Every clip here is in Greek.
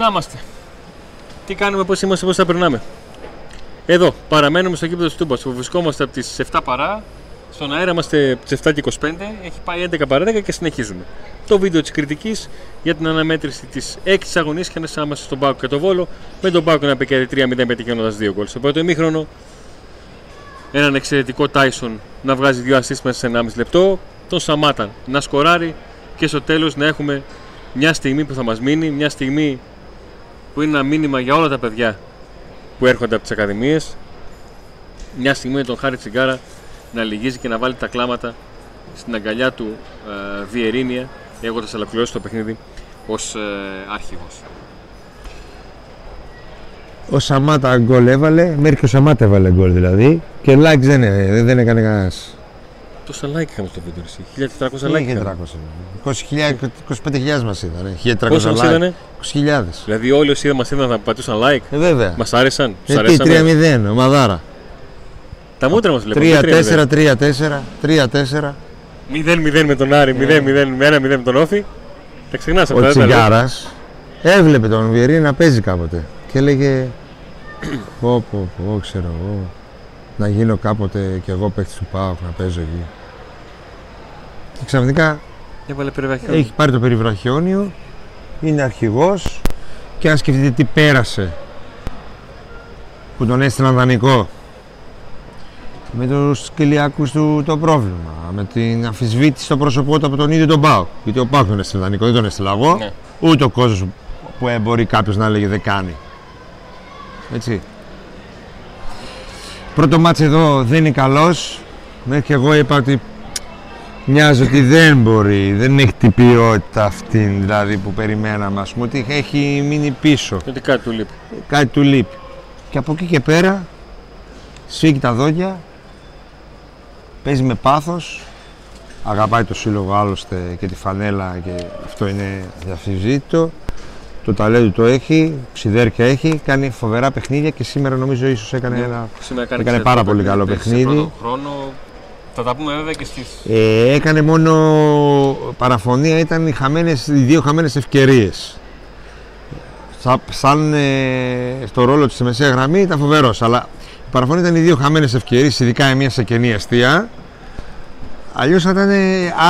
Να είμαστε. Τι κάνουμε, πώς είμαστε, πώς θα περνάμε. Εδώ παραμένουμε στο κήπεδο του Στούμπας που βρισκόμαστε από τις 7 παρά. Στον αέρα είμαστε από τις 7:25, έχει πάει 11 παρά 10 και συνεχίζουμε. Το βίντεο της κριτικής για την αναμέτρηση της 6ης αγωνίας και ανάμεσα στον ΠΑΟΚ και το Βόλο. Με τον ΠΑΟΚ να επικρατεί 3-0 πετυχαίνοντας 2 γκολ. Στο πρώτο ημίχρονο, έναν εξαιρετικό Τάισον να βγάζει 2 ασίστ μέσα σε 1,5 λεπτό. Τον Σαμάτα να σκοράρει και στο τέλος να έχουμε μια στιγμή που θα μας μείνει, μια στιγμή που είναι ένα μήνυμα για όλα τα παιδιά που έρχονται από τις ακαδημίες. Μια στιγμή με τον Χάρη Τσιγγάρα να λυγίζει και να βάλει τα κλάματα στην αγκαλιά του Βιεϊρίνια, έχοντας ολοκληρώσει το παιχνίδι ως αρχηγός. Ο Σαμάτα γκολ έβαλε, μέχρι και ο Σαμάτα έβαλε γκολ δηλαδή, και likes δεν έκανε κανένας. Τόσα like είχαμε στο βίντεο, 1.400 like είχαμε. 25.000 μας είδαν, 1.400 like, 20.000. Δηλαδή όλοι όσοι μας είδαν θα πατούσαν like, βέβαια. Μας άρεσαν, τους αρέσαν. 3-0, ομαδάρα. Τα μούτρα μας βλέπουν. 3-4. 0-0 με τον Άρη, 0-0 με τον Όφη. Τα ξεχνάς αυτά. Ο Τσιγγάρας έβλεπε τον Βιεϊρίνια να παίζει κάποτε και έλεγε πω, ξέρω εγώ, να γίνω κάποτε και εγώ παίκτης του ΠΑΟΚ, να παίζω εκεί. Και ξαφνικά έχει πάρει το περιβραχιόνιο, είναι αρχηγός και αν σκεφτείτε τι πέρασε που τον έστειλαν δανεικό. Με τους κυλιακούς του το πρόβλημα, με την αμφισβήτηση στο πρόσωπό του από τον ίδιο τον ΠΑΟΚ. Γιατί ο ΠΑΟΚ τον έστειλε δανεικό, δεν τον έστειλα εγώ, ναι. Ούτε ο κόσμος που μπορεί κάποιος να έλεγε δεν κάνει. Έτσι. Πρώτο μάτς εδώ δεν είναι καλός. Μέχρι και εγώ είπα ότι μοιάζει ότι δεν μπορεί, δεν έχει την ποιότητα αυτή δηλαδή που περιμέναμε, ας πούμε, ότι έχει μείνει πίσω. Ότι κάτι του λείπει. Κάτι του λείπει. Και από εκεί και πέρα σφίγγει τα δόντια. Παίζει με πάθος, αγαπάει το σύλλογο άλλωστε και τη φανέλα και αυτό είναι διαφυζήτητο. Το ταλέντο το έχει, ξιδέρκια έχει, κάνει φοβερά παιχνίδια και σήμερα νομίζω ίσως έκανε, έκανε πάρα πολύ καλό παιχνίδι. Πρώτο χρόνο, θα τα πούμε βέβαια και στις... έκανε μόνο παραφωνία, ήταν οι δύο χαμένες ευκαιρίες. Σαν στο ρόλο της στη μεσαία γραμμή ήταν φοβερός, αλλά... Η παραφωνία ήταν οι δύο χαμένες ευκαιρίες, ειδικά μια σε κενή αστεία. Αλλιώς θα ήταν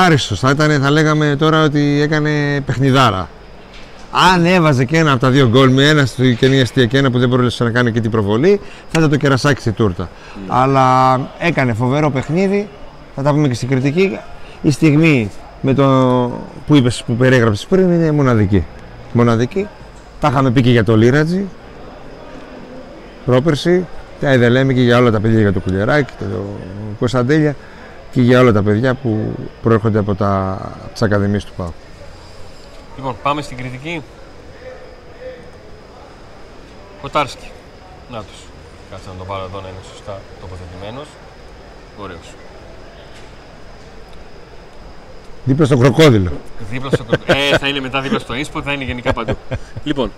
άριστος, θα λέγαμε τώρα ότι έκανε παιχνιδάρα. Αν έβαζε και ένα από τα δύο γκολ, με ένα στη κενή αστεία και ένα που δεν μπορούσε να κάνει και την προβολή, θα ήταν το κερασάκι στη τούρτα. Mm. Αλλά έκανε φοβερό παιχνίδι, θα τα πούμε και στην κριτική. Η στιγμή με το που περιέγραψες πριν είναι μοναδική. Μοναδική. Τα είχαμε πει και για το Λίρατζι, πρόπερση. Τα Ειδελέμι και για όλα τα παιδιά, για το Κουλιεράκι, το Κωνσταντέλια και για όλα τα παιδιά που προέρχονται από τις ακαδημίες του ΠΑΟΚ. Λοιπόν, πάμε στην κριτική. Κοτάρσκι. Να τους. Κάτσε να τον πάρω εδώ να είναι σωστά τοποθετημένος. Ωραίος. Δίπλα στο κροκόδιλο. Δίπλα στο κροκόδιλο. Θα είναι μετά δίπλα στο ίσπο, θα είναι γενικά παντού. Λοιπόν.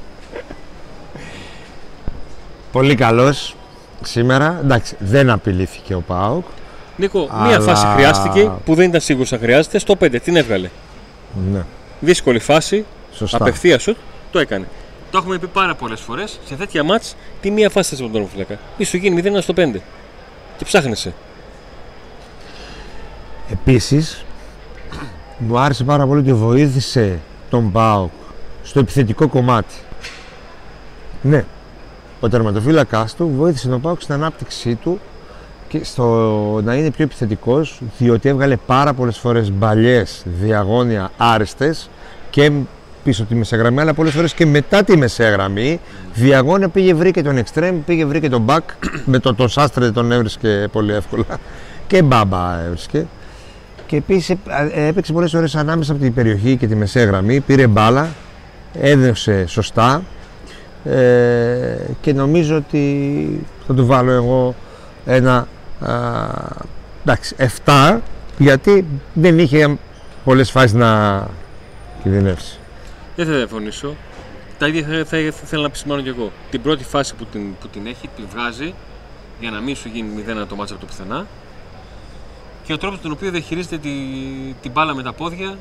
Πολύ καλός. Σήμερα, εντάξει, δεν απειλήθηκε ο ΠΑΟΚ. Νίκο, αλλά... μία φάση χρειάστηκε που δεν ήταν σίγουρος να χρειάζεται. Στο 5 την έβγαλε. Ναι. Δύσκολη φάση. Σωστά. Απευθεία σου το έκανε. Το έχουμε πει πάρα πολλές φορές. Σε τέτοια μάτς, τη μία φάση θες από τον τερματοφύλακα. Μη σου γίνει 0-1 στο 5. Και ψάχνεσαι. Επίσης, μου άρεσε πάρα πολύ ότι βοήθησε τον ΠΑΟΚ στο επιθετικό κομμάτι. Ναι. Ο τερματοφύλακας του βοήθησε τον ΠΑΟΚ στην ανάπτυξή του και στο να είναι πιο επιθετικός, διότι έβγαλε πάρα πολλές φορές μπαλιές διαγώνια άριστες και πίσω τη μεσαία γραμμή, αλλά πολλές φορές και μετά τη μεσαία γραμμή. Διαγώνια πήγε, βρήκε τον εξτρέμ, πήγε, βρήκε τον μπακ. Με το Σάστρε τον έβρισκε πολύ εύκολα και Μπάμπα έβρισκε. Και επίσης έπαιξε πολλές φορές ανάμεσα από την περιοχή και τη μεσαία γραμμή, πήρε μπάλα, έδωσε σωστά. Και νομίζω ότι θα του βάλω εγώ ένα 7, γιατί δεν είχε πολλές φάσεις να κινδυνεύσει. Δεν θα διαφωνήσω. Τα ίδια θα ήθελα να επισημάνω κι εγώ. Την πρώτη φάση που την έχει, τη βγάζει για να μην σου γίνει 0-1 το μάτσα από το πουθενά. Και ο τρόπος τον οποίο διαχειρίζεται την μπάλα με τα πόδια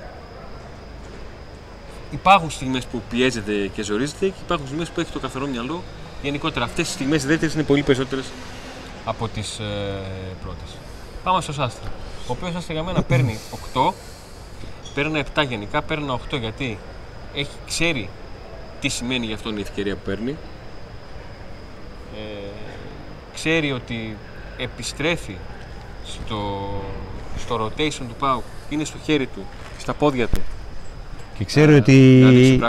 υπάρχουν στιγμές που πιέζεται και ζορίζεται και υπάρχουν στιγμές που έχει το καθαρό μυαλό. Γενικότερα αυτές οι στιγμές δεύτερες είναι πολύ περισσότερες από τις πρώτες. Πάμε στο Σάστρε. Ο οποίος Σάστρε για μένα παίρνει 8, παίρνει 7 γενικά, παίρνει 8 γιατί έχει, ξέρει τι σημαίνει για αυτόν η ευκαιρία που παίρνει. Ξέρει ότι επιστρέφει στο rotation του ΠΑΟΚ, είναι στο χέρι του, στα πόδια του. Και ξέρει ότι.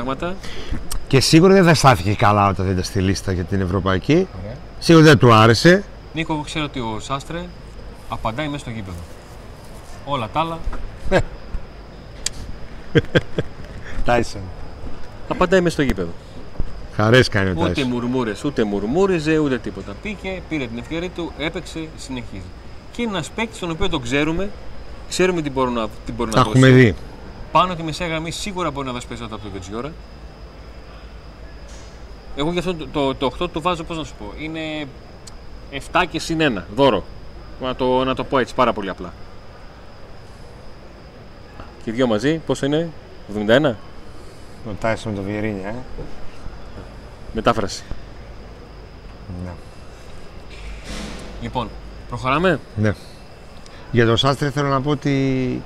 Και σίγουρα δεν θα στάθηκε καλά όταν ήταν στη λίστα για την Ευρωπαϊκή. Okay. Σίγουρα δεν του άρεσε. Νίκο, εγώ ξέρω ότι ο Σάστρε απαντάει μέσα στο γήπεδο. Όλα τα άλλα. Τάισον. Απαντάει μέσα στο γήπεδο. Χαρές κάνει ο Τάισον. Ούτε μουρμούριζε, ούτε τίποτα. Πήκε, πήρε την ευκαιρία του, έπαιξε, συνεχίζει. Και είναι ένας παίκτης τον οποίο τον ξέρουμε, ξέρουμε τι μπορεί να δώσει. Τα έχουμε δει. Πάνω τη μεσαία γραμμή σίγουρα μπορεί να δώσει περισσότερο από τον Κεντζιόρα. Εγώ γι' αυτό το 8 το βάζω, πώς να σου πω, είναι 7 και συν 1, δώρο. Να το πω έτσι πάρα πολύ απλά. Και οι δυο μαζί, πόσο είναι, 71? Ο Τάισον με το Βιεϊρίνια, Μετάφραση. Ναι. Λοιπόν, προχωράμε. Ναι. Για τον Σάστρε θέλω να πω ότι...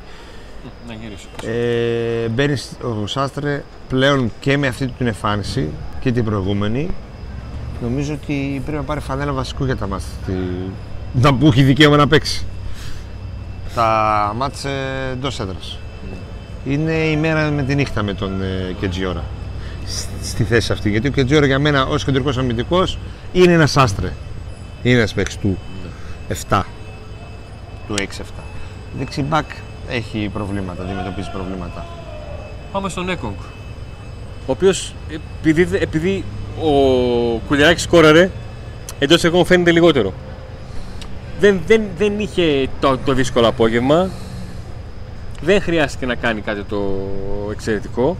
Να γυρίσω. Μπαίνει ο Σάστρε πλέον και με αυτή την εμφάνιση και την προηγούμενη. Νομίζω ότι πρέπει να πάρει φανέλα βασικού για τα μάτς. Να που έχει δικαίωμα να παίξει. Τα μάτς εντός έδρας. Είναι η μέρα με τη νύχτα με τον Κεντζιόρα. Στη θέση αυτή. Γιατί ο Κεντζιόρα για μένα ως κεντρικός αμυντικός είναι ένα Σάστρε. Είναι ένα παίξ του 7. Του 6-7. Δεξιμπακ έχει προβλήματα, αντιμετωπίζει προβλήματα. Πάμε στον Νέκονγκ. Ο οποίος επειδή ο Κουλιεράκι σκόραρε, εντός εγώ φαίνεται λιγότερο. Δεν είχε το δύσκολο απόγευμα. Δεν χρειάστηκε να κάνει κάτι το εξαιρετικό.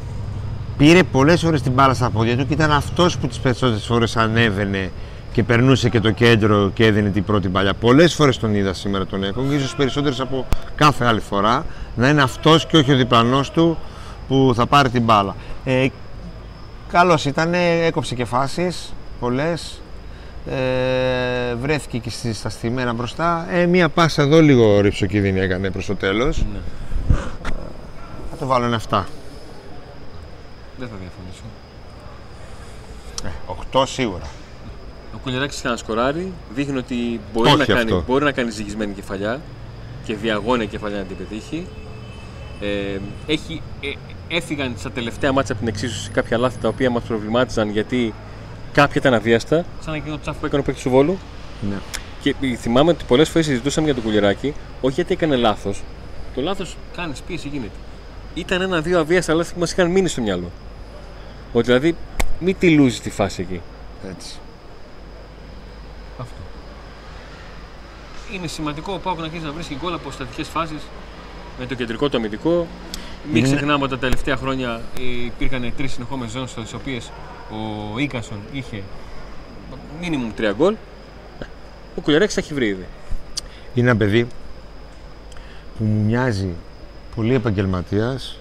Πήρε πολλές ώρες την μπάλα στα πόδια του και ήταν αυτός που τις περισσότερες ώρες ανέβαινε και περνούσε και το κέντρο και έδινε την πρώτη παλιά. Πολλές φορές τον είδα σήμερα τον Νέκονγκ, ίσως περισσότερες από κάθε άλλη φορά, να είναι αυτός και όχι ο διπλανός του που θα πάρει την μπάλα. Καλός ήταν, έκοψε και φάσεις, πολλές. Βρέθηκε και στα στημένα μπροστά. Μία πάσα εδώ λίγο ριψοκίνδυνη έκανε προς το τέλος. Ναι. Θα το βάλω 7. Δεν θα διαφωνήσω. 8 σίγουρα. Ο Κουλιεράκης είχε ένα σκοράρι, δείχνει ότι μπορεί να κάνει ζυγισμένη κεφαλιά και διαγώνια κεφαλιά να την πετύχει. Έφυγαν στα τελευταία μάτσα από την εξίσωση κάποια λάθη τα οποία μας προβλημάτιζαν γιατί κάποια ήταν αβίαστα. Σαν εκείνο το τσάφ που έκανε ο παίκτης του Βόλου. Ναι. Και θυμάμαι ότι πολλές φορές συζητούσαμε για τον Κουλιεράκι, όχι γιατί έκανε λάθος. Το λάθος κάνεις πίεση, γίνεται. Ήταν ένα-δύο αβίαστα λάθη που μας είχαν μείνει στο μυαλό. Ότι δηλαδή μην τη λούζεις τη φάση εκεί. Έτσι. Αυτό. Είναι σημαντικό ο ΠΑΟΚ να αρχίσει να βρίσκει γκολ από στατικές φάσεις με το κεντρικό το αμυντικό. Μην ξεχνάμε ότι τα τελευταία χρόνια υπήρχαν 3 συνεχόμενες ζώνες στις οποίες ο Ίκασον είχε μίνιμουμ 3 γκολ. Ο Κουλιεράκης τα έχει βρει ήδη. Είναι ένα παιδί που μου μοιάζει πολύ επαγγελματίας,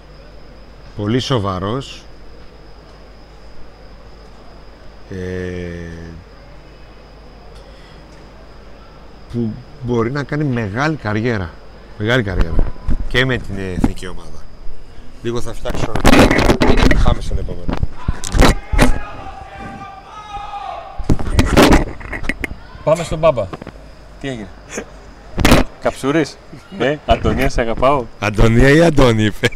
πολύ σοβαρός. Που μπορεί να κάνει μεγάλη καριέρα. Μεγάλη καριέρα. Και με την εθνική ομάδα. Λίγο θα φτιάξω. Πάμε στον επόμενο. Πάμε στον Μπάμπα. Τι έγινε. Καψούρης. Αντωνία, σε αγαπάω. Αντωνία ή Αντώνη είπε.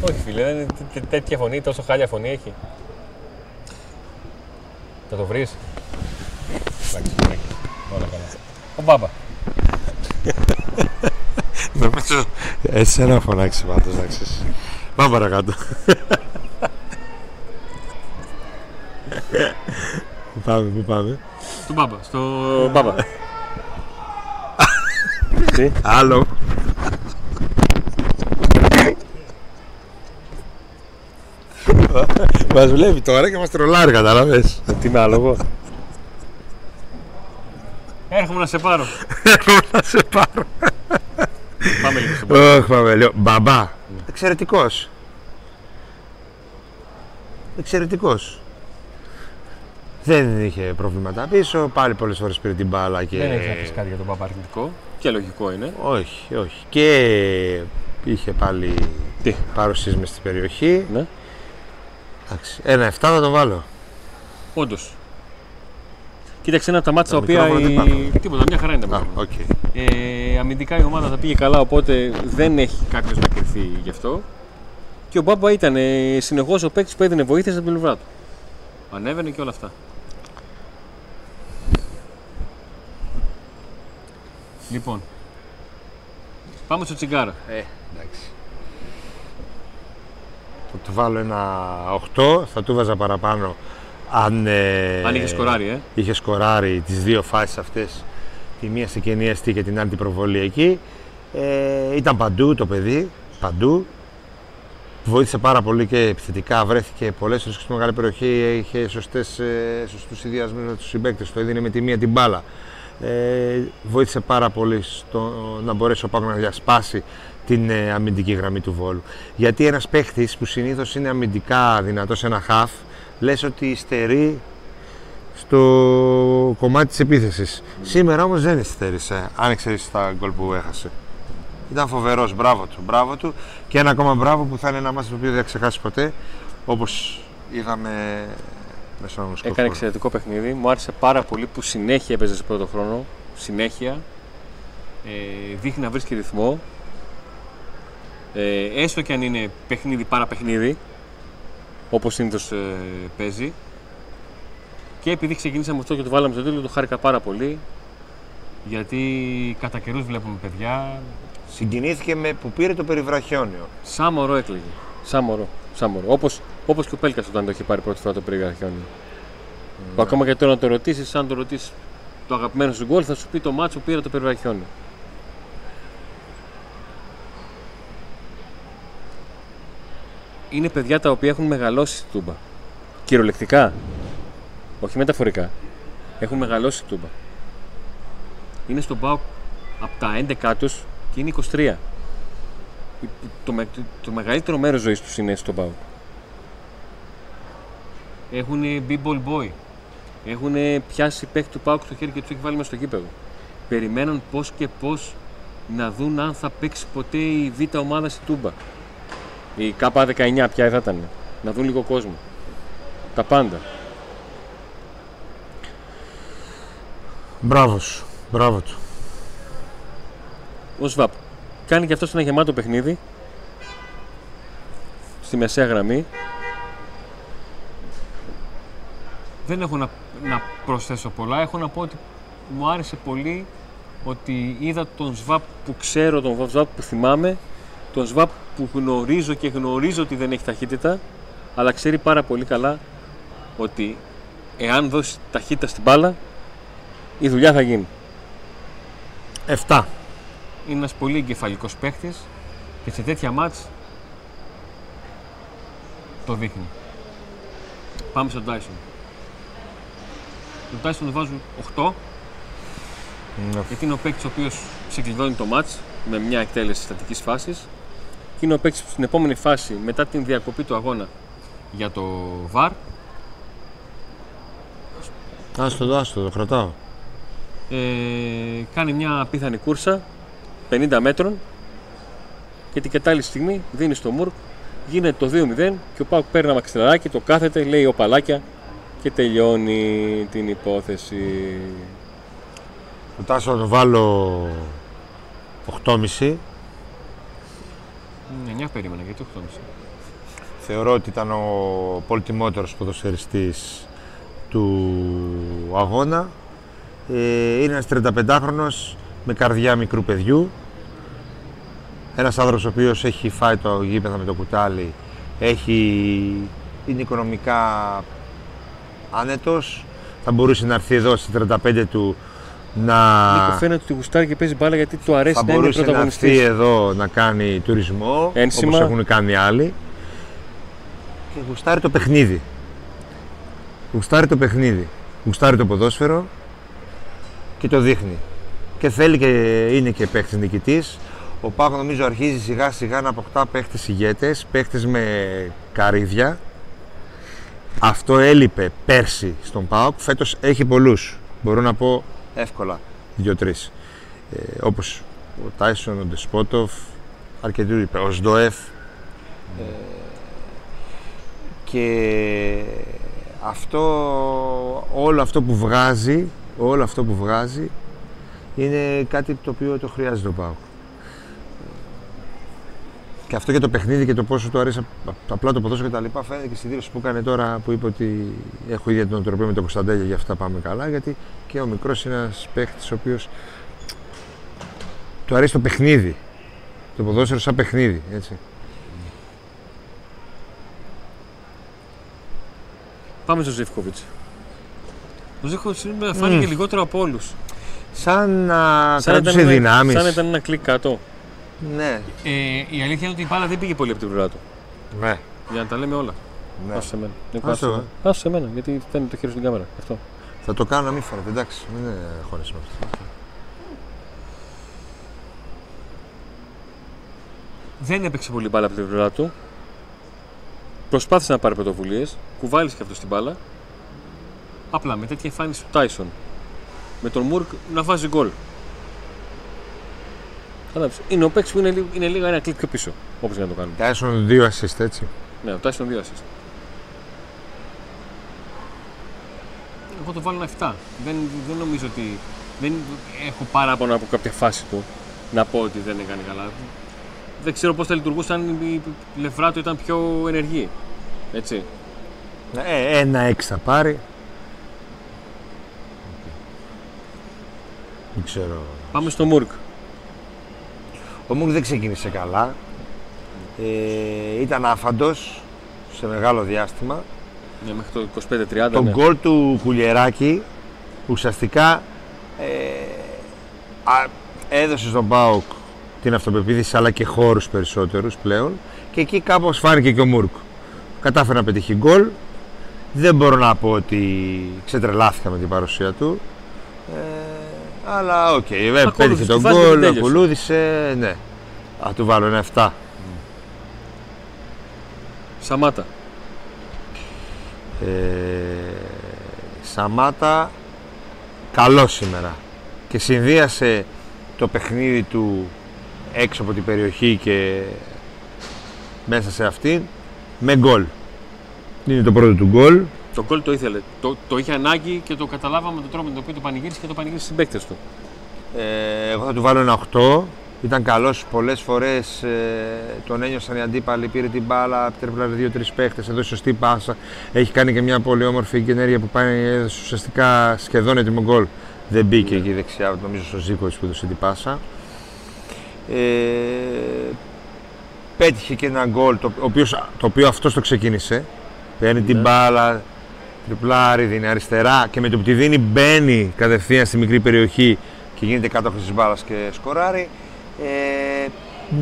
Όχι φίλε, τέτοια φωνή, τόσο χάλια φωνή έχει. Θα το βρεις. Εντάξει, όλα καλά. Ο Μπάμπα. Νομίζω εσένα φωνάξεις πάντως, να ξέρεις. Πάμε παρακάτω. Πού πάμε. Στον Μπάμπα. Τι. Άλλο. Μας βλέπει τώρα και μας τρολάρει, καταλαβες. Τι με άλογο. Έρχομαι να σε πάρω. Πάμε λίγο. Μπαμπά. Εξαιρετικός. εξαιρετικός. Δεν είχε προβλήματα πίσω, πάλι πολλές φορές πήρε την μπάλα και... Δεν έχει να πεις κάτι για τον Παπα αρνητικό, και λογικό είναι. Όχι, όχι. Και είχε πάλι παρουσίες μες στην περιοχή. Ναι. Εντάξει, 1-7 θα το βάλω. Όντως. Κοίταξε ένα από τα μάτια τα οποία. Τίποτα, μια χαρά είναι τα μάτια. Okay. Αμυντικά η ομάδα τα πήγε καλά, οπότε δεν έχει κάποιο να κρυφθεί γι' αυτό. Και ο Μπάμπα ήταν συνεχώς ο παίκτης που έδινε βοήθεια στην πλευρά του. Ανέβαινε και όλα αυτά. Λοιπόν. Πάμε στο Τσιγγάρα. Εντάξει. Θα του βάλω ένα 8, θα του βάζα παραπάνω. Αν είχε σκοράρει, είχε σκοράρει τις δύο φάσεις αυτές, τη μία στην κενή αστή και την άλλη την προβολή εκεί. Ήταν παντού το παιδί, παντού. Βοήθησε πάρα πολύ και επιθετικά, βρέθηκε πολλές φορές στη μεγάλη περιοχή, είχε σωστούς συνδυασμούς με τους συμπαίκτες, το έδινε με τη μία την μπάλα. Βοήθησε πάρα πολύ στο να μπορέσει ο ΠΑΟΚ να διασπάσει την αμυντική γραμμή του Βόλου. Γιατί ένας παίχτης που συνήθως είναι αμυντικά δυνατός σε ένα χαφ, λες ότι υστερεί στο κομμάτι της επίθεσης. Σήμερα όμως δεν υστερήσε, αν εξαιρείς τα γκολ που έχασε. Ήταν φοβερός, μπράβο του, μπράβο του. Και ένα ακόμα μπράβο που θα είναι ένα μάτι το οποίο δεν θα ξεχάσει ποτέ, όπως είδαμε με στον Μουσκόφ. Έκανε εξαιρετικό παιχνίδι, μου άρεσε πάρα πολύ που συνέχεια έπαιζε σε πρώτο χρόνο, συνέχεια. Δείχνει να βρίσκει ρυθμό, έστω και αν είναι παιχνίδι παραπαιχνίδι, όπως συνήθως παίζει. Και επειδή ξεκινήσαμε αυτό και το βάλαμε στο τέλος, το χάρηκα πάρα πολύ, γιατί κατά καιρούς βλέπουμε παιδιά. Συγκινήθηκε με που πήρε το περιβραχιόνιο. Σαν μωρό έκλαιγε. Σαν μωρό. Όπως και ο Πέλκας όταν το είχε πάρει πρώτη φορά το περιβραχιόνιο. Που ακόμα και τώρα να το ρωτήσεις, αν το ρωτήσεις το αγαπημένο σου γκολ, θα σου πει το μάτσο πήρε το περιβραχιόνιο. Είναι παιδιά τα οποία έχουν μεγαλώσει στη Τούμπα. Κυριολεκτικά. Όχι μεταφορικά. Έχουν μεγαλώσει στη Τούμπα. Είναι στον ΠΑΟΚ από τα 11 τους και είναι 23. Το μεγαλύτερο μέρος ζωής τους είναι στον ΠΑΟΚ. Έχουν μπει ball boy. Έχουν πιάσει παίκτη του ΠΑΟΚ στο χέρι και τους έχει βάλει μέσα στο γήπεδο. Περιμένουν πώς και πώς να δουν αν θα παίξει ποτέ η β' ομάδα στη Τούμπα. Η K19 πια θα ήταν, να δουν λίγο κόσμο, τα πάντα. Μπράβο σου, μπράβο του. Ο ΣΒΑΠ κάνει και αυτός ένα γεμάτο παιχνίδι, στη μεσαία γραμμή. Δεν έχω να προσθέσω πολλά, έχω να πω ότι μου άρεσε πολύ ότι είδα τον ΣΒΑΠ που ξέρω, τον ΣΒΑΠ που θυμάμαι, τον ΣΒΑΠ που γνωρίζω και γνωρίζω ότι δεν έχει ταχύτητα, αλλά ξέρει πάρα πολύ καλά ότι εάν δώσει ταχύτητα στην μπάλα, η δουλειά θα γίνει. 7. Είναι ένας πολύ εγκεφαλικός παίχτης και σε τέτοια μάτς το δείχνει. Πάμε στον Τάισον. Τον Τάισον βάζουν 8, γιατί είναι ο παίκτης ο οποίος ξεκλειδώνει το μάτς με μια εκτέλεση στατικής φάσης. Είναι ο παίκτης που στην επόμενη φάση, μετά την διακοπή του αγώνα για το VAR. Άστο, το κρατάω. Κάνει μια απίθανη κούρσα 50 μέτρων και την κατάλληλη στιγμή δίνει στο Μουρκ, γίνεται το 2-0 και ο ΠΑΟΚ παίρνει ένα μαξιλαράκι, το κάθεται, λέει ο παλάκια και τελειώνει την υπόθεση. Τάσο να το βάλω 8,5. 9 περίμενα, γιατί 8,5. Θεωρώ ότι ήταν ο πολυτιμότερος ποδοσφαιριστής του αγώνα. Είναι ένας 35χρονος με καρδιά μικρού παιδιού. Ένας άνθρωπος ο οποίος έχει φάει το γήπεδο με το κουτάλι, είναι οικονομικά άνετος. Θα μπορούσε να έρθει εδώ στις 35 του να... Νίκο, φαίνεται ότι γουστάρει και παίζει μπάλα γιατί του αρέσει να είναι πρωταγωνιστής. Θα μπορούσε να έρθει εδώ να κάνει τουρισμό, ένσημα, όπως έχουν κάνει άλλοι. Και γουστάρει το παιχνίδι. Γουστάρει το ποδόσφαιρο και το δείχνει. Και θέλει και είναι και παίχτης νικητής. Ο ΠΑΟΚ νομίζω αρχίζει σιγά σιγά να αποκτά παίχτες ηγέτες, παίχτες με καρύδια. Αυτό έλειπε πέρσι στον ΠΑΟΚ, φέτος έχει πολλούς. Μπορώ να πω εύκολα 2-3. Όπως ο Τάισον, ο Ντεσπότοφ, αρκετοί είπε, ο Σδόεφ. Και αυτό, όλο αυτό που βγάζει είναι κάτι το οποίο το χρειάζεται ο ΠΑΟΚ. Και αυτό και το παιχνίδι και το πόσο του αρέσει απλά το ποδόσφαιρο και τα λοιπά φαίνεται και στη δήλωση που έκανε τώρα που είπε ότι έχω ίδια την οτροπία με τον Κωνσταντέλια, γι' αυτά πάμε καλά. Γιατί και ο μικρός είναι ένας παίχτης ο οποίος του αρέσει το παιχνίδι. Το ποδόσφαιρο σαν παιχνίδι, έτσι. Πάμε στο Ζήφκοβιτς. Ο Ζήφκοβιτς φάνηκε λιγότερο από όλους. Σαν να κρατούσε δυνάμεις. Σαν να ήταν ένα κλικ κάτω. Ναι. Η αλήθεια είναι ότι η μπάλα δεν πήγε πολύ από την πλευρά του. Ναι. Για να τα λέμε όλα. Ναι. Άσου σε μένα. Άσου σε μένα, γιατί φαίνεται το χέρι στην κάμερα. Αυτό. Θα το κάνω να μην φαίνεται, εντάξει. Μην χώνεσαι με αυτό. Δεν έπαιξε πολύ μπάλα από την πλευρά του. Προσπάθησε να πάρει πρωτοβουλίες. Κουβάλισε και αυτό στην μπάλα. Απλά με τέτοια εμφάνιση του Τάισον. Με τον Μουρκ να βάζει γκολ. Είναι ο παίκτης που είναι λίγο ένα κλικ πίσω, όπως για να το κάνουμε. Τάισον 2 assist, έτσι. Ναι, ο Τάισον 2 assist. Εγώ το βάλω ένα 7. Δεν νομίζω ότι... Δεν έχω παράπονα από κάποια φάση του να πω ότι δεν έκανε καλά. Δεν ξέρω πώς θα λειτουργούσε αν η πλευρά του ήταν πιο ενεργή. Έτσι. Ένα 6 θα πάρει. Δεν ξέρω... Πάμε στο Μουρκ. Ο Μουρκ δεν ξεκίνησε καλά, ήταν άφαντος σε μεγάλο διάστημα. Ναι, μέχρι το 25-30. Το γκολ του Κουλιεράκι ουσιαστικά έδωσε στον ΠΑΟΚ την αυτοπεποίθηση αλλά και χώρους περισσότερους πλέον και εκεί κάπως φάνηκε και ο Μουρκ. Κατάφερε να πετύχει γκολ, δεν μπορώ να πω ότι ξετρελάθηκα με την παρουσία του. Αλλά οκ, πέτυχε τον γκολ, ακολούθησε, ναι. Α, του βάλω ένα 7. Σαμάτα. Σαμάτα, καλό σήμερα. Και συνδύασε το παιχνίδι του έξω από την περιοχή και μέσα σε αυτήν με γκολ. Είναι το πρώτο του γκολ. Το γκολ το ήθελε. Το είχε ανάγκη και το καταλάβαμε τον τρόπο με τον οποίο το πανηγύρισε και το πανηγύρισε στους συμπαίκτες του. Εγώ θα του βάλω ένα 8. Ήταν καλός πολλές φορές. Τον ένιωσαν οι αντίπαλοι. Πήρε την μπάλα, τρίπλαρε 2-3 παίχτες. Εδώ σωστή πάσα. Έχει κάνει και μια πολύ όμορφη ενέργεια που πάει ουσιαστικά σχεδόν έτοιμο γκολ. Δεν μπήκε εκεί δεξιά, νομίζω στο Ζήφκοβιτς που έδωσε την πάσα. Πέτυχε και ένα γκολ το οποίο αυτό το ξεκίνησε. Παίρνει την μπάλα. Τριπλάρι, δίνει αριστερά και με το που τη δίνει μπαίνει κατευθείαν στη μικρή περιοχή και γίνεται κάτοχος της μπάλας και σκοράρει.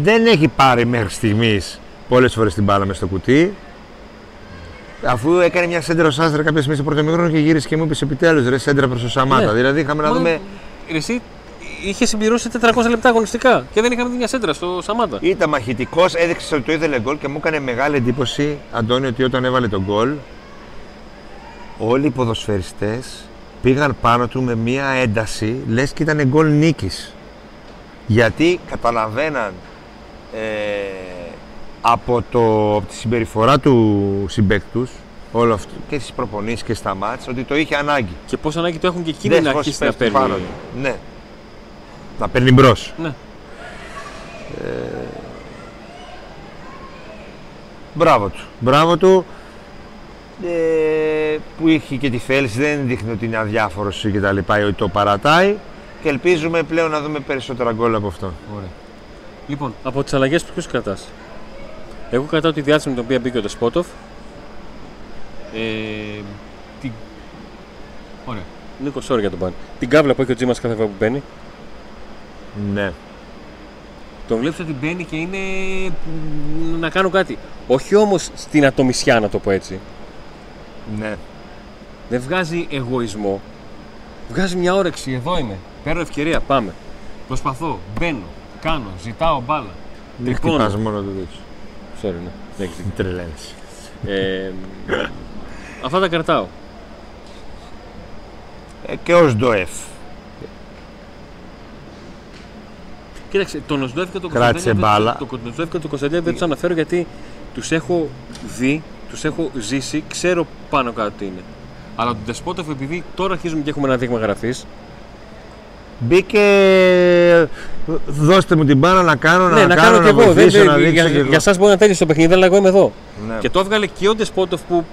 Δεν έχει πάρει μέχρι στιγμής πολλές φορές την μπάλα μες στο κουτί. Αφού έκανε μια σέντρα ο Σάστρε κάποια στιγμή στο πρώτο ημίχρονο και γύρισε και μου είπε επιτέλους ρε σέντρα προς το Σαμάτα. Δηλαδή είχαμε να δούμε. Εσύ είχε συμπληρώσει 400 λεπτά αγωνιστικά και δεν είχαμε δει μια σέντρα στο Σαμάτα. Ήταν μαχητικός, έδειξε ότι το ήθελε γκολ και μου έκανε μεγάλη εντύπωση, Αντώνη, ότι όταν έβαλε τον γκολ. Όλοι οι ποδοσφαιριστές πήγαν πάνω του με μία ένταση, λες και ήταν γκολ νίκης. Γιατί καταλαβαίναν από τη συμπεριφορά του συμπαίκτους, όλο αυτό και στις προπονήσεις και στα μάτς, ότι το είχε ανάγκη. Και πώς ανάγκη το έχουν και εκείνοι να αρχίσει να παίρνει. Ναι, να παίρνει μπρος. Ναι. Μπράβο του, μπράβο του. Που είχε και τη θέληση, δεν δείχνει ότι είναι αδιάφορος και τα λοιπά ή ότι το παρατάει και ελπίζουμε πλέον να δούμε περισσότερα γκολ από αυτό. Ωραία. Λοιπόν, από τις αλλαγές ποιους κρατάς? Εγώ κρατάω τη διάθεση με την οποία μπήκε ο Ντεσπότοφ. Ωραία. Νίκο, sorry για τον πάνη. Την κάβλα που έχει ο Τζήμας κάθε φορά που μπαίνει. Ναι. Το βλέπεις ότι μπαίνει και είναι να κάνω κάτι. Όχι όμως στην ατομισιά, να το πω έτσι. Ναι. Δεν βγάζει εγωισμό. Βγάζει μια όρεξη. Εδώ είμαι. Παίρνω ευκαιρία. Πάμε. Προσπαθώ. Μπαίνω. Κάνω. Ζητάω μπάλα. Δεν χτυπάς μόνο το δείξω. Sorry, ναι. Τρελαίνεις. Αυτά τα κρατάω. Και ο Σδόεφ. Κοίταξε, τον Σδόεφ και τον Κωνσταντινίδη. Τον Σδόεφ και τον Κωνσταντινίδη δεν του αναφέρω γιατί του έχω δει, του έχω ζήσει, ξέρω πάνω κάτω τι είναι. Αλλά τον Ντεσπότοφ, επειδή τώρα αρχίζουμε και έχουμε ένα δείγμα γραφής. Μπήκε. Δώστε μου την μπάνα να κάνω, ναι, να κάνω και εγώ. Βοηθήσω, δεν, για εσά μπορεί να τέλειωσε το παιχνίδι, αλλά εγώ είμαι εδώ. Ναι. Και το έβγαλε και ο Ντεσπότοφ που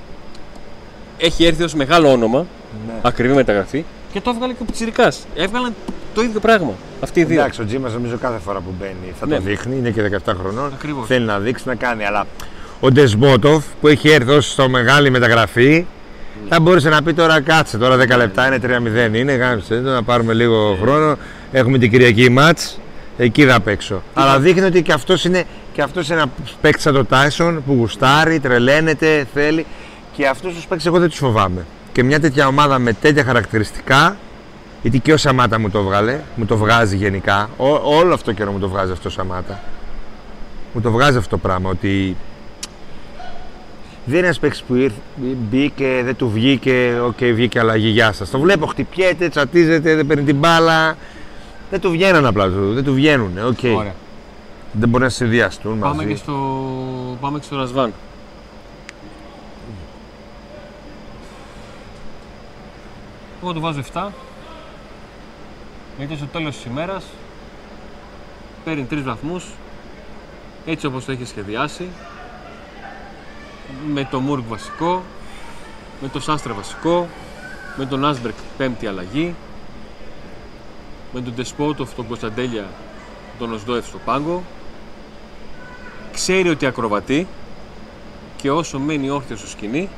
έχει έρθει ως μεγάλο όνομα, ναι, ακριβή μεταγραφή, και το έβγαλε και ο Πιτσιρικάς. Έβγαλαν το ίδιο πράγμα. Αυτοί οι δύο. Εντάξει, ο Τζήμας νομίζω κάθε φορά που μπαίνει θα, ναι, το δείχνει, είναι και 17 χρονών. Ακριβώς. Θέλει να δείξει, να κάνει. Αλλά ο Ντεσπότοφ που έχει έρθει ως το μεγάλη μεταγραφή. Θα μπορούσε να πει τώρα κάτσε, τώρα 10 λεπτά είναι 3-0, είναι γάμισε, να πάρουμε λίγο χρόνο, έχουμε την Κυριακή μάτς, εκεί θα παίξω. Αλλά δείχνει ότι και αυτός είναι ένα παίκτης σαν το Τάισον που γουστάρει, τρελαίνεται, θέλει, και αυτούς τους παίκτες εγώ δεν τους φοβάμαι. Και μια τέτοια ομάδα με τέτοια χαρακτηριστικά, γιατί και ο Σαμάτα μου το βγάλε, μου το βγάζει γενικά, όλο αυτό καιρό μου το βγάζει αυτό ο Σαμάτα. Μου το βγάζει αυτό το πράγμα, ότι... Δεν είναι ένα παίκτη που ήρθε, μπήκε, δεν του βγήκε, okay, βγήκε αλλαγή, γεια σας. Το βλέπω, χτυπιέται, τσατίζεται, δεν παίρνει την μπάλα. Δεν του βγαίνουν απλά, δεν του βγαίνουν. Okay. Ωραία. Δεν μπορεί να συνδυαστούν μαζί. Πάμε και στο Ρασβάν. Εγώ του βάζω 7. Γιατί στο τέλος της ημέρας παίρνει 3 βαθμούς, έτσι όπως το έχει σχεδιάσει. Με το Μουρκ βασικό, με το Σάστρε βασικό, με τον Νέσμπεργκ πέμπτη αλλαγή, με τον Ντεσπότοφ, τον Κωνσταντέλια, τον Σδόεφ στο πάγκο. Ξέρει ότι ακροβατεί και όσο μένει όρθιο στο σκηνή,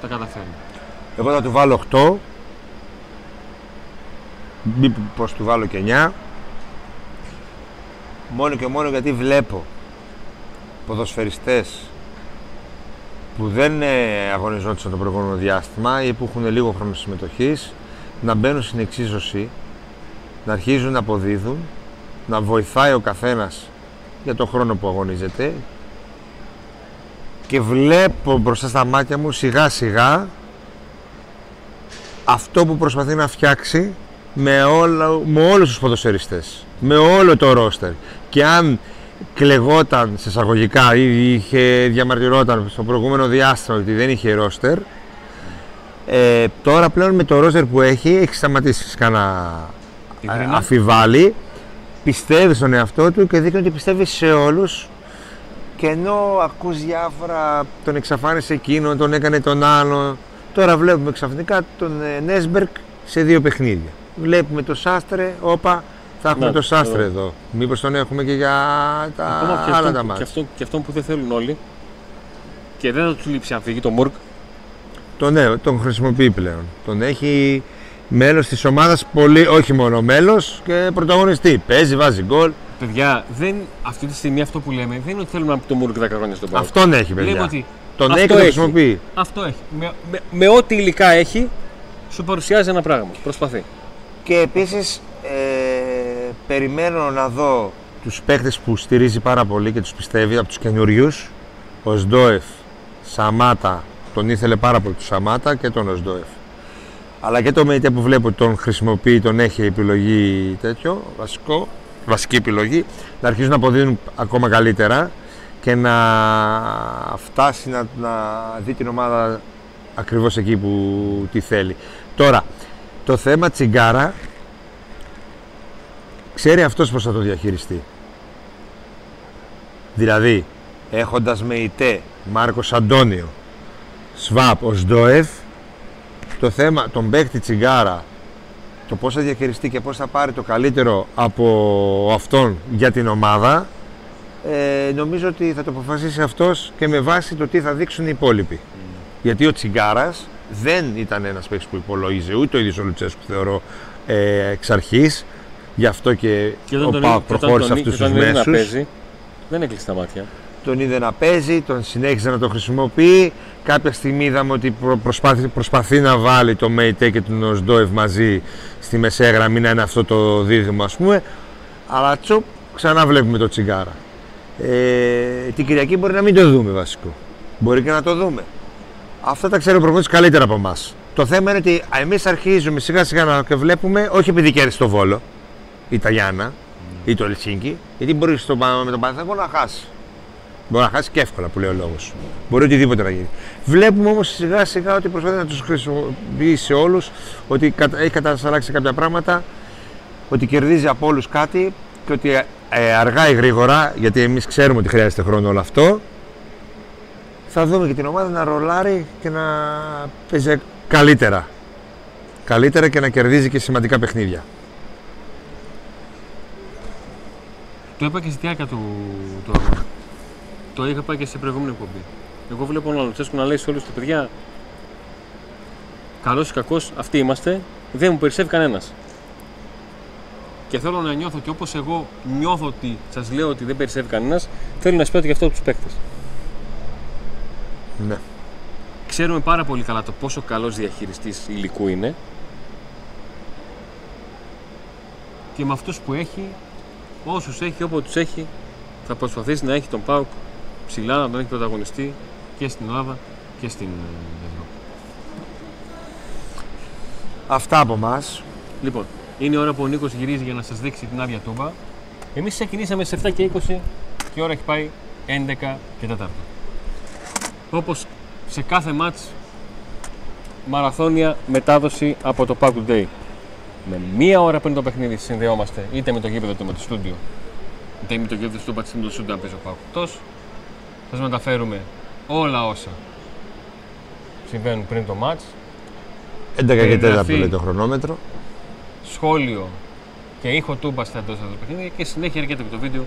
τα καταφέρνει. Εγώ θα του βάλω 8, μήπως του βάλω και 9, μόνο και μόνο γιατί βλέπω ποδοσφαιριστές που δεν αγωνιζόντουσαν το προηγούμενο διάστημα ή που έχουν λίγο χρόνο συμμετοχής να μπαίνουν στην εξίσωση, να αρχίζουν να αποδίδουν, να βοηθάει ο καθένας για το χρόνο που αγωνίζεται, και βλέπω μπροστά στα μάτια μου σιγά σιγά αυτό που προσπαθεί να φτιάξει με όλους τους ποδοσφαιριστές, με όλο το ρόστερ. Και αν κλεγόταν σε εισαγωγικά ή διαμαρτυρόταν στο προηγούμενο διάστημα ότι δεν είχε ρόστερ, τώρα πλέον με το ρόστερ που έχει σταματήσει φυσικά να αμφιβάλλει, πιστεύει στον εαυτό του και δείχνει ότι πιστεύει σε όλους, και ενώ ακούς διάφορα, τον εξαφάνισε εκείνο, τον έκανε τον άλλο, τώρα βλέπουμε ξαφνικά τον Νέσμπεργκ σε 2 παιχνίδια, βλέπουμε το Σάστρε, όπα, θα έχουμε, ναι, το Σάστρε το... εδώ. Μήπως τον έχουμε και για τα και άλλα τα μάτια. Και αυτόν που δεν θέλουν όλοι. Και δεν θα του λείψει αν φύγει το Μουρκ. Ναι, τον χρησιμοποιεί πλέον. Τον έχει μέλος της ομάδας, πολύ, όχι μόνο μέλος, και πρωταγωνιστή. Παίζει, βάζει γκολ. Παιδιά, αυτή τη στιγμή αυτό που λέμε δεν είναι ότι θέλουμε να πει το Μουρκ 10 χρόνια στον Πάοκ. Αυτόν έχει, παιδιά. Ότι τον έχει, τον χρησιμοποιεί. Αυτό έχει. Με ό,τι υλικά έχει, σου παρουσιάζει ένα πράγμα. Προσπαθεί. Και επίσης. Περιμένω να δω τους παίκτες που στηρίζει πάρα πολύ και τους πιστεύει από τους καινούριους. Ο Σδόεφ, Σαμάτα, τον ήθελε πάρα πολύ του Σαμάτα και τον Σδόεφ. Αλλά και το Μεϊτέ που βλέπω ότι τον χρησιμοποιεί, τον έχει επιλογή τέτοιο, βασική επιλογή, να αρχίζουν να αποδίδουν ακόμα καλύτερα και να φτάσει να δει την ομάδα ακριβώς εκεί που τη θέλει. Τώρα, το θέμα Τσιγγάρα, ξέρει αυτός πώς θα το διαχειριστεί. Δηλαδή, έχοντας Μεϊτέ, Μάρκος Αντώνιο, Σβάπ, ο Σδόεφ, το θέμα, τον παίκτη Τσιγγάρα, το πώς θα διαχειριστεί και πώς θα πάρει το καλύτερο από αυτόν για την ομάδα, νομίζω ότι θα το αποφασίσει αυτός και με βάση το τι θα δείξουν οι υπόλοιποι. Γιατί ο Τσιγγάρας δεν ήταν ένας παίκτης που υπολόγιζε, ούτε ο ίδιος ο Λουτσές που θεωρώ εξ αρχής. Γι' αυτό και ο ΠΑΟΚ προχώρησε αυτούς τους μέσους. Παίζει, δεν έκλεισε τα μάτια. Τον είδε να παίζει, τον συνέχιζε να το χρησιμοποιεί. Κάποια στιγμή είδαμε ότι προσπαθεί να βάλει το Μεϊτέ και τον Σδόεφ μαζί στη μεσαία γραμμή, να είναι αυτό το δίδυμο, ας πούμε. Αλλά τσοπ, ξανά βλέπουμε το Τσιγγάρα. Την Κυριακή μπορεί να μην το δούμε βασικό. Μπορεί και να το δούμε. Αυτά τα ξέρει ο προπονητής καλύτερα από εμάς. Το θέμα είναι ότι εμείς αρχίζουμε σιγά σιγά να βλέπουμε, όχι επειδή κέρδισε το Βόλο, η Ταγιάννα ή το Ελσίνκι, γιατί μπορεί με τον Παναθηναϊκό να χάσει. Μπορεί να χάσει και εύκολα που λέει ο λόγος. Μπορεί οτιδήποτε να γίνει. Βλέπουμε όμως σιγά σιγά ότι προσπαθεί να τους χρησιμοποιήσει όλους, ότι έχει κατασταλάξει κάποια πράγματα, ότι κερδίζει από όλους κάτι και ότι αργά ή γρήγορα, γιατί εμείς ξέρουμε ότι χρειάζεται χρόνο όλο αυτό, θα δούμε και την ομάδα να ρολάρει και να παίζει καλύτερα. Καλύτερα και να κερδίζει και σημαντικά παιχνίδια. Το είπα και στη διάρκεια του αγώνα. Το είχα πάει και σε προηγούμενη εκπομπή. Εγώ βλέπω ο Λουτσές να λέει σε όλους τα παιδιά, καλός ή κακός, αυτοί είμαστε, δεν μου περισσεύει κανένας. Και θέλω να νιώθω ότι όπως εγώ νιώθω ότι σας λέω ότι δεν περισσεύει κανένας, θέλω να σπέτω και αυτό από τους παίκτες. Ναι. Ξέρουμε πάρα πολύ καλά το πόσο καλός διαχειριστής υλικού είναι. Και με αυτούς που έχει, όσους έχει, όποτε τους έχει, θα προσπαθήσει να έχει τον ΠΑΟΚ ψηλά, να τον έχει πρωταγωνιστή και στην Ελλάδα και στην Ευρώπη. Αυτά από εμάς. Λοιπόν, είναι η ώρα που ο Νίκος γυρίζει για να σας δείξει την άδεια τούμπα. Εμείς ξεκινήσαμε στις 7 και 20 και η ώρα έχει πάει 11 και 4. Όπως σε κάθε μάτς, μαραθώνια μετάδοση από το ΠΑΟΚ Today. Με μία ώρα πριν το παιχνίδι συνδεόμαστε είτε με το γήπεδο είτε με το στούντιο. Είτε με το γήπεδο του Στούμπα, είτε με το στούντιο να παίζει ο ΠΑΟΚ. Τόσο σας μεταφέρουμε όλα όσα συμβαίνουν πριν το μάτς. 11 και 4 λέει το χρονόμετρο. Σχόλιο και ήχο Τούμπα θα δώσει το παιχνίδι και συνέχεια έρχεται και το βίντεο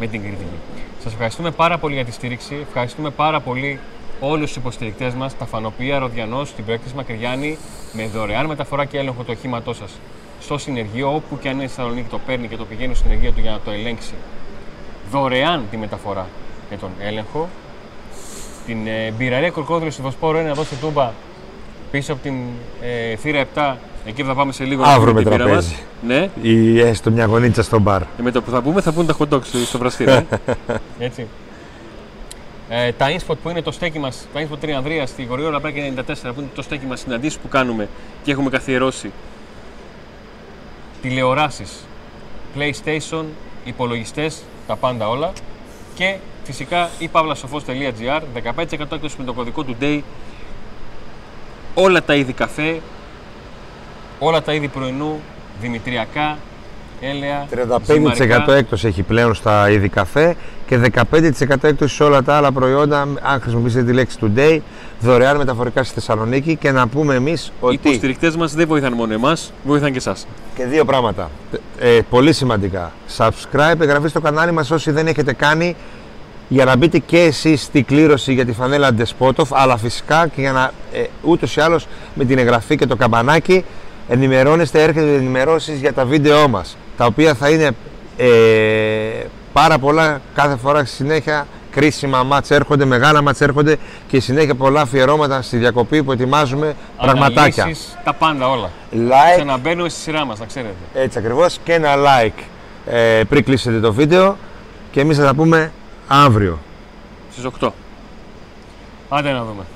με την κριτική. Σας ευχαριστούμε πάρα πολύ για τη στήριξη. Ευχαριστούμε πάρα πολύ όλους τους υποστηρικτές μας, τα Φανοπία, Ροδιανός, την Προέκτηση Μακρυγιάννη, με δωρεάν μεταφορά και έλεγχο του οχήματός σας στο συνεργείο, όπου και αν είναι στη Θεσσαλονίκη το παίρνει και το πηγαίνει στο συνεργείο του για να το ελέγξει. Δωρεάν τη μεταφορά και τον έλεγχο. Την μπειραρία Κορκόδρου στη Βοσπόρο 1 εδώ στη Τούμπα, πίσω από την θύρα 7, εκεί θα πάμε σε λίγο. Αύριο με τραπέζι. Ναι. Ή έστω μια γωνίτσα στο μπαρ. Με το που θα πούμε θα πούν τα hot dogs στο βραστήρι. Έτσι. Τα InSpot που είναι το στέκι μας, τα InSpot 3 Ανδρία στη Γοργείο Λαπράκη 94, που είναι το στέκι μας, συναντήσεις που κάνουμε και έχουμε καθιερώσει. Τηλεοράσεις, PlayStation, υπολογιστές, τα πάντα όλα. Και φυσικά η pavlasofos.gr, 15% έκδοση με το κωδικό του Day. Όλα τα είδη καφέ, όλα τα είδη πρωινού, δημητριακά, έλαια, 35% έκπτωση έχει πλέον στα είδη καφέ και 15% έκπτωση σε όλα τα άλλα προϊόντα. Αν χρησιμοποιήσετε τη λέξη Today, δωρεάν μεταφορικά στη Θεσσαλονίκη. Και να πούμε εμείς ότι οι υποστηρικτές μας δεν βοηθάνε μόνο εμάς, βοηθάνε και εσάς. Και δύο πράγματα πολύ σημαντικά. Subscribe, εγγραφή στο κανάλι μας όσοι δεν έχετε κάνει, για να μπείτε και εσείς στη κλήρωση για τη φανέλα Ντεσπότοφ, αλλά φυσικά και για να ούτως ή άλλως με την εγγραφή και το καμπανάκι ενημερώνεστε, έρχεται ενημερώσεις για τα βίντεό μας, τα οποία θα είναι πάρα πολλά κάθε φορά στη συνέχεια. Κρίσιμα μάτς έρχονται, μεγάλα μάτς έρχονται και συνέχεια πολλά αφιερώματα στη διακοπή που ετοιμάζουμε, πραγματάκια. Αναλύσεις, τα πάντα όλα. Like. Ξαναμπαίνουμε στη σειρά μας, να ξέρετε. Έτσι ακριβώς, και ένα like πριν κλείσετε το βίντεο και εμείς θα τα πούμε αύριο. Στις 8. Άντε να δούμε.